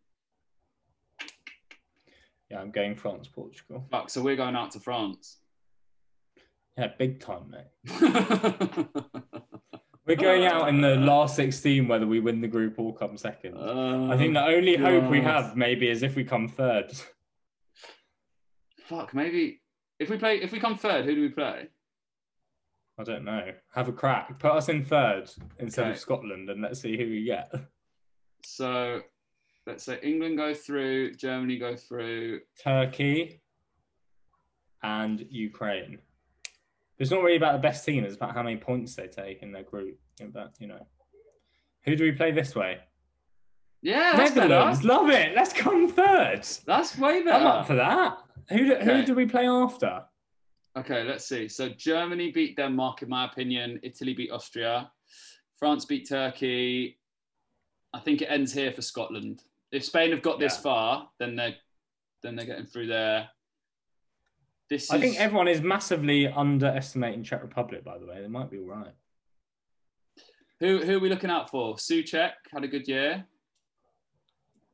France, Portugal. Fuck, so we're going out to France. Yeah, big time, mate. We're going out in the last 16, whether we win the group or come second. I think the only hope we have maybe is if we come third. Fuck, maybe... If we come third, who do we play? I don't know. Have a crack. Put us in third instead of Scotland and let's see who we get. So, let's say England go through, Germany go through... Turkey and Ukraine. It's not really about the best team. It's about how many points they take in their group. You know. Who do we play this way? Yeah, Netherlands. That's better. Love it. Let's come third. That's way better. I'm up for that. Who do we play after? Okay, let's see. So Germany beat Denmark, in my opinion. Italy beat Austria. France beat Turkey. I think it ends here for Scotland. If Spain have got this far, then they're getting through there. I think everyone is massively underestimating Czech Republic, by the way. They might be all right. Who are we looking out for? Souček had a good year.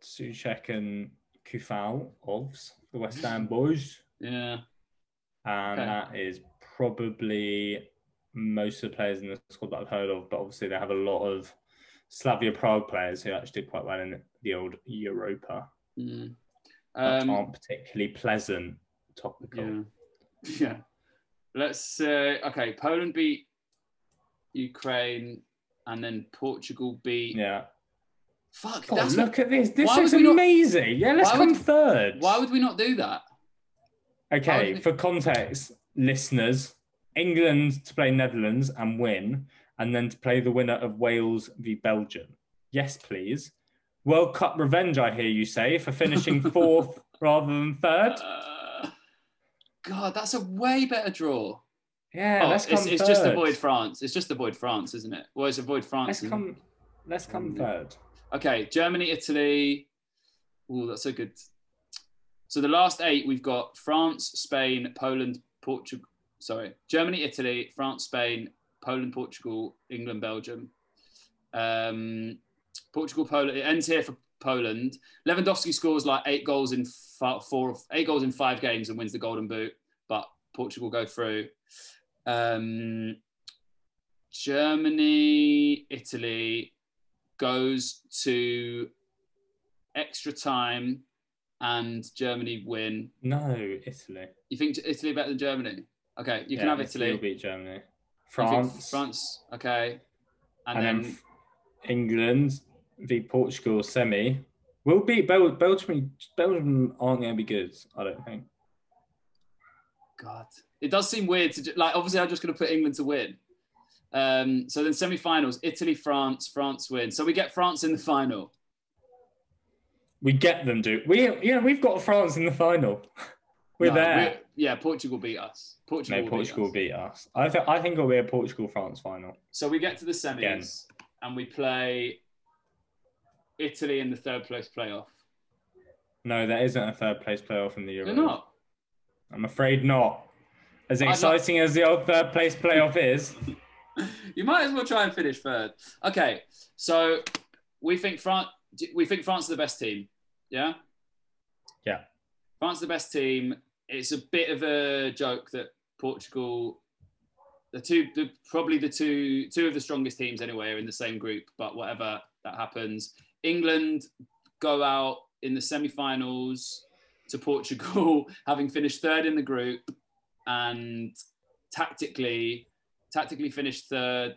Souček and Kufal, Ovs, the West Ham boys. Yeah. And that is probably most of the players in the squad that I've heard of, but obviously they have a lot of Slavia Prague players who actually did quite well in the old Europa. Mm. Aren't particularly pleasant, topical. Yeah. Let's, okay, Poland beat Ukraine and then Portugal beat... Yeah. Fuck, oh, that's... Look at this. This is amazing. Yeah, let's come third. Why would we not do that? Okay, for context, listeners, England to play Netherlands and win, and then to play the winner of Wales v Belgium. Yes, please. World Cup revenge, I hear you say, for finishing fourth rather than third. God, that's a way better draw. Yeah, let's come third. It's just avoid France. It's just avoid France, isn't it? Well, it's avoid France. Let's come third. Okay, Germany, Italy. Oh, that's so good. So the last eight, we've got France, Spain, Poland, Portugal. Sorry, Germany, Italy, France, Spain, Poland, Portugal, England, Belgium. Portugal, Poland. It ends here for Poland. Lewandowski scores like 8 goals in 5 games and wins the Golden Boot. But Portugal go through. Germany, Italy goes to extra time and Germany win. No, Italy. You think Italy better than Germany? Okay, you can have Italy. Italy will beat Germany. France. Okay. And then England v Portugal semi. We'll beat Belgium. Belgium aren't going to be good, I don't think. God. It does seem weird to... Like, obviously, I'm just going to put England to win. So then semi-finals, Italy, France win. So we get France in the final. We get them, dude. We've got France in the final. We're there. Portugal beat us. Portugal beat us. I think it'll be a Portugal-France final. So we get to the semis and we play Italy in the third place playoff. No, there isn't a third place playoff in the Euro. They're not. I'm afraid not. As exciting as the old third place playoff is. You might as well try and finish third. Okay, so we think France are the best team, yeah? Yeah. France are the best team. It's a bit of a joke that Portugal, probably the two of the strongest teams anyway, are in the same group, but whatever, that happens. England go out in the semi-finals to Portugal, having finished third in the group, and tactically finished third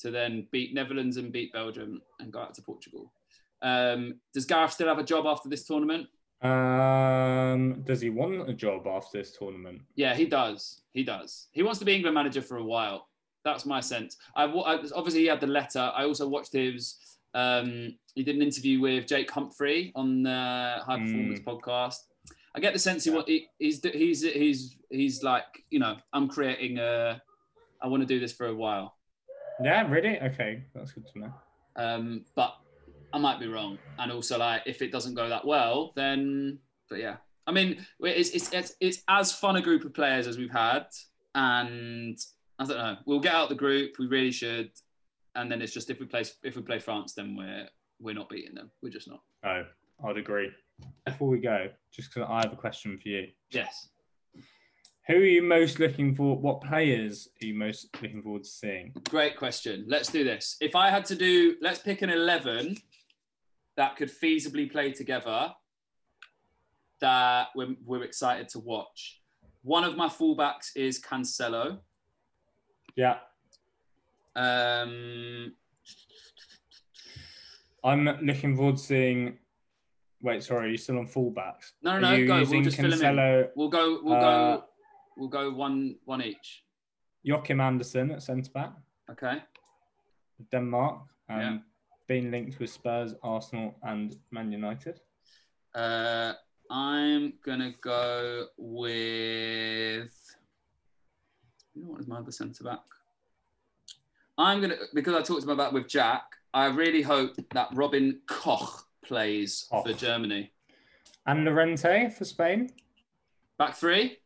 to then beat Netherlands and beat Belgium and go out to Portugal. Does Gareth still have a job after this tournament? Does he want a job after this tournament? Yeah, he does. He wants to be England manager for a while. That's my sense. Obviously, he had the letter. I also watched his... he did an interview with Jake Humphrey on the High Performance podcast. I get the sense he's like, you know, I want to do this for a while. Yeah, really? Okay, that's good to know. But I might be wrong. And also, like, if it doesn't go that well, then... But yeah, I mean, it's as fun a group of players as we've had. And I don't know, we'll get out the group. We really should. And then it's just if we play France, then we're not beating them. We're just not. Oh, I'd agree. Before we go, just because I have a question for you. Yes. Who are you most looking for? What players are you most looking forward to seeing? Great question. Let's do this. If I had to do, let's pick an 11 that could feasibly play together that we're excited to watch. One of my fullbacks is Cancelo. Yeah. I'm looking forward to seeing... Wait, sorry, are you still on fullbacks? No, go. We'll just fill him in. We'll go one each. Joachim Andersen at centre-back. Okay. Denmark. Being linked with Spurs, Arsenal and Man United. I'm going to go with... What is my other centre-back? Because I talked about that with Jack, I really hope that Robin Koch plays for Germany. And Llorente for Spain. Back three?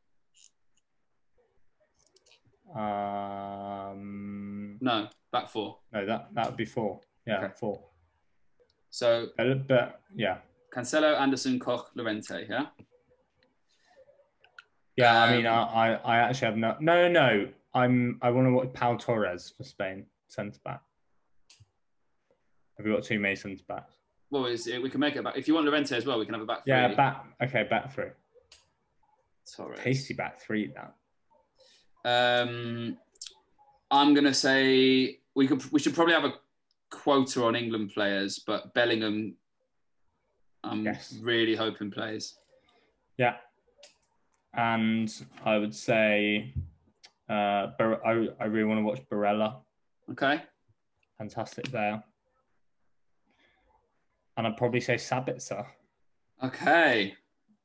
No, back four. No, that would be four. Yeah, okay. Four. So... But yeah. Cancelo, Anderson, Koch, Llorente, yeah? Yeah, I mean, I actually have no... No. I want to watch Pau Torres for Spain, centre-back. Have we got too many centre-backs? Well, we can make it back. If you want Llorente as well, we can have a back three. Yeah, back... Okay, back three. Torres. Tasty back three, that. I'm going to say... We should probably have a quota on England players, but Bellingham... really hoping plays. Yeah. And I would say... I really want to watch Barella. Okay. Fantastic there. And I'd probably say Sabitzer. Okay.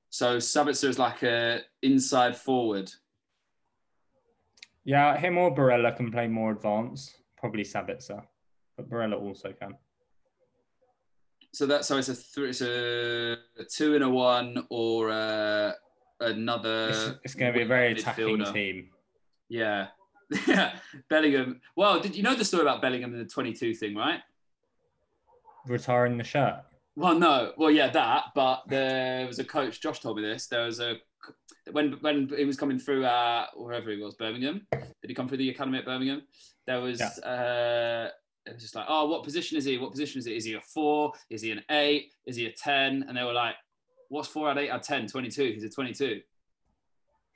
So Sabitzer is like a inside forward. Yeah, him or Barella can play more advanced. Probably Sabitzer. But Barella also can. So it's a 2 and a 1 or another. It's going to be a very attacking midfielder team. Yeah, yeah. Bellingham. Well, did you know the story about Bellingham and the 22 thing, right? Retiring the shirt. Well, no. Well, yeah, that. But there was a coach. Josh told me this. There was when he was coming through wherever he was, Birmingham. Did he come through the academy at Birmingham? There was. Yeah. It was just like, oh, what position is he? What position is he? Is he a 4? Is he an 8? Is he a 10? And they were like, what's 4 out of 8 out of 10? 22. He's a 22.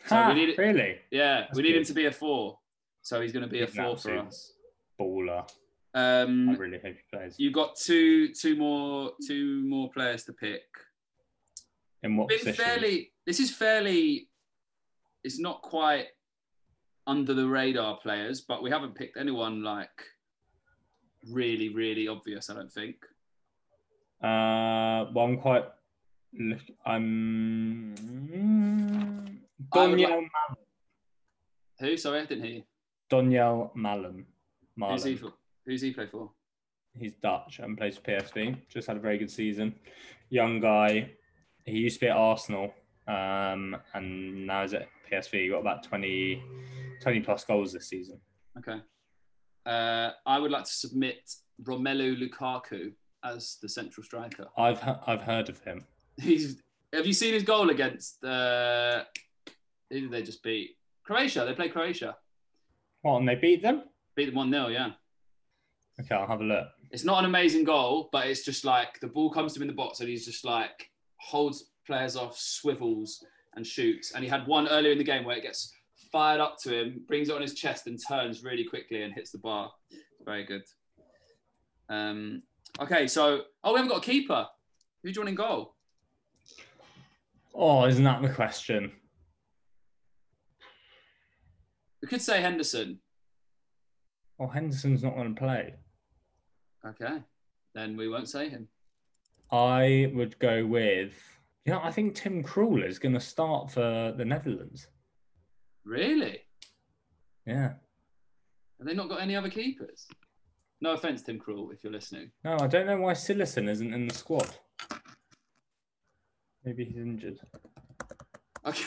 So really? Yeah, that's we need him to be a 4. So he's going to be a 4 for us. Baller. I really hope he plays. You've got two more players to pick. In what position? It's not quite under the radar players, but we haven't picked anyone like... really, really obvious, I don't think. Donyell Malen. Who? Sorry, I didn't hear you. Donyell Malen. Who's he play for? He's Dutch and plays for PSV. Just had a very good season. Young guy. He used to be at Arsenal and now he's at PSV. He got about 20 plus goals this season. Okay. I would like to submit Romelu Lukaku as the central striker. I've heard of him. Have you seen his goal against? Who did they just beat? Croatia. They play Croatia. Well, and they beat them. Beat them 1-0. Yeah. Okay, I'll have a look. It's not an amazing goal, but it's just like the ball comes to him in the box, and he's just like holds players off, swivels, and shoots. And he had one earlier in the game where it gets fired up to him, brings it on his chest and turns really quickly and hits the bar. Very good. Okay, so... Oh, we haven't got a keeper. Who do you want in goal? Oh, isn't that the question? We could say Henderson. Oh, Henderson's not going to play. Okay. Then we won't say him. I would go with... You know, I think Tim Krul is going to start for the Netherlands. Really? Yeah. Have they not got any other keepers? No offence, Tim Krul, if you're listening. No, I don't know why Sillison isn't in the squad. Maybe he's injured. Okay,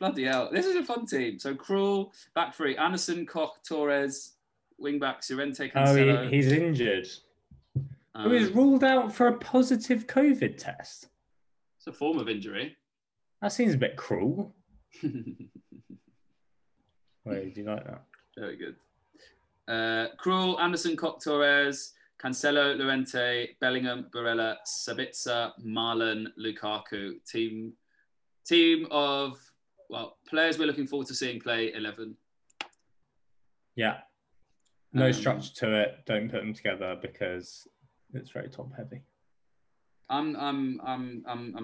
bloody hell. This is a fun team. So Krul, back three. Anderson, Koch, Torres, wing-back, Llorente, Cancelo. Oh, he's injured. He was ruled out for a positive COVID test. It's a form of injury. That seems a bit cruel. Wait, do you like that? Very good. Krul, Anderson, Koch, Torres, Cancelo, Llorente, Bellingham, Barella, Sabitzer, Malen, Lukaku. Team of, well, players we're looking forward to seeing play 11. Yeah. No structure to it. Don't put them together because it's very top heavy. I'm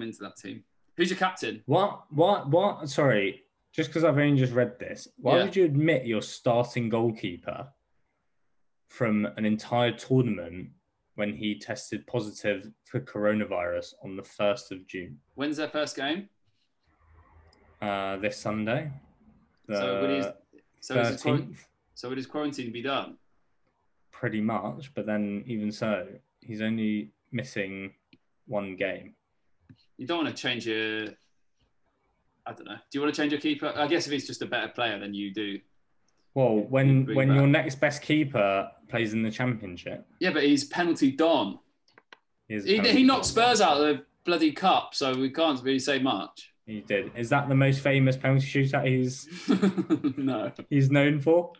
into that team. Who's your captain? What? Sorry. Just because I've only just read this, why would you admit your starting goalkeeper from an entire tournament when he tested positive for coronavirus on the 1st of June? When's their first game? This Sunday. Would his quarantine be done? Pretty much, but then even so, he's only missing one game. You don't want to change your... I don't know. Do you want to change your keeper? I guess if he's just a better player, then you do. Well, when your next best keeper plays in the Championship. Yeah, but he's penalty don. He knocked Spurs out of the bloody cup, so we can't really say much. He did. Is that the most famous penalty shootout he's no he's known for?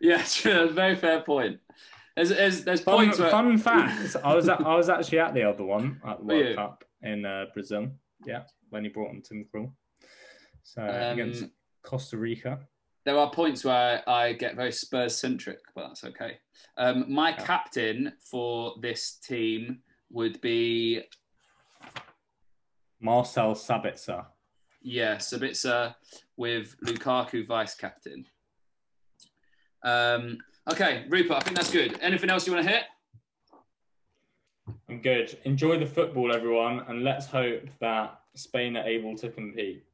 Yeah, sure, very fair point. There's points. Fun fact: I was actually at the other one at the World Cup in Brazil. Yeah, when he brought on Tim Krul. So against Costa Rica. There are points where I get very Spurs-centric, but that's okay. My captain for this team would be... Marcel Sabitzer. Yeah, Sabitzer with Lukaku vice-captain. Okay, Rupert, I think that's good. Anything else you want to hit? I'm good. Enjoy the football, everyone, and let's hope that Spain are able to compete.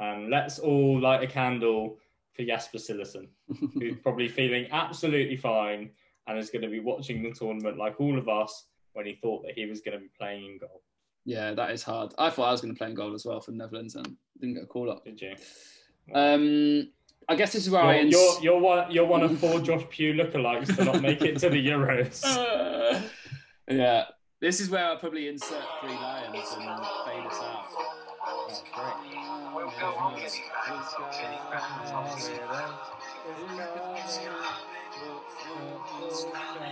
Let's all light a candle... for Jasper Cillessen, who's probably feeling absolutely fine and is going to be watching the tournament like all of us when he thought that he was going to be playing in goal. Yeah, that is hard. I thought I was going to play in goal as well for the Netherlands and didn't get a call up. Did you? I guess this is where you're one of four Josh Pugh lookalikes to not make it to the Euros. Yeah, this is where I probably insert three lions and fade us out. That's great. We'll go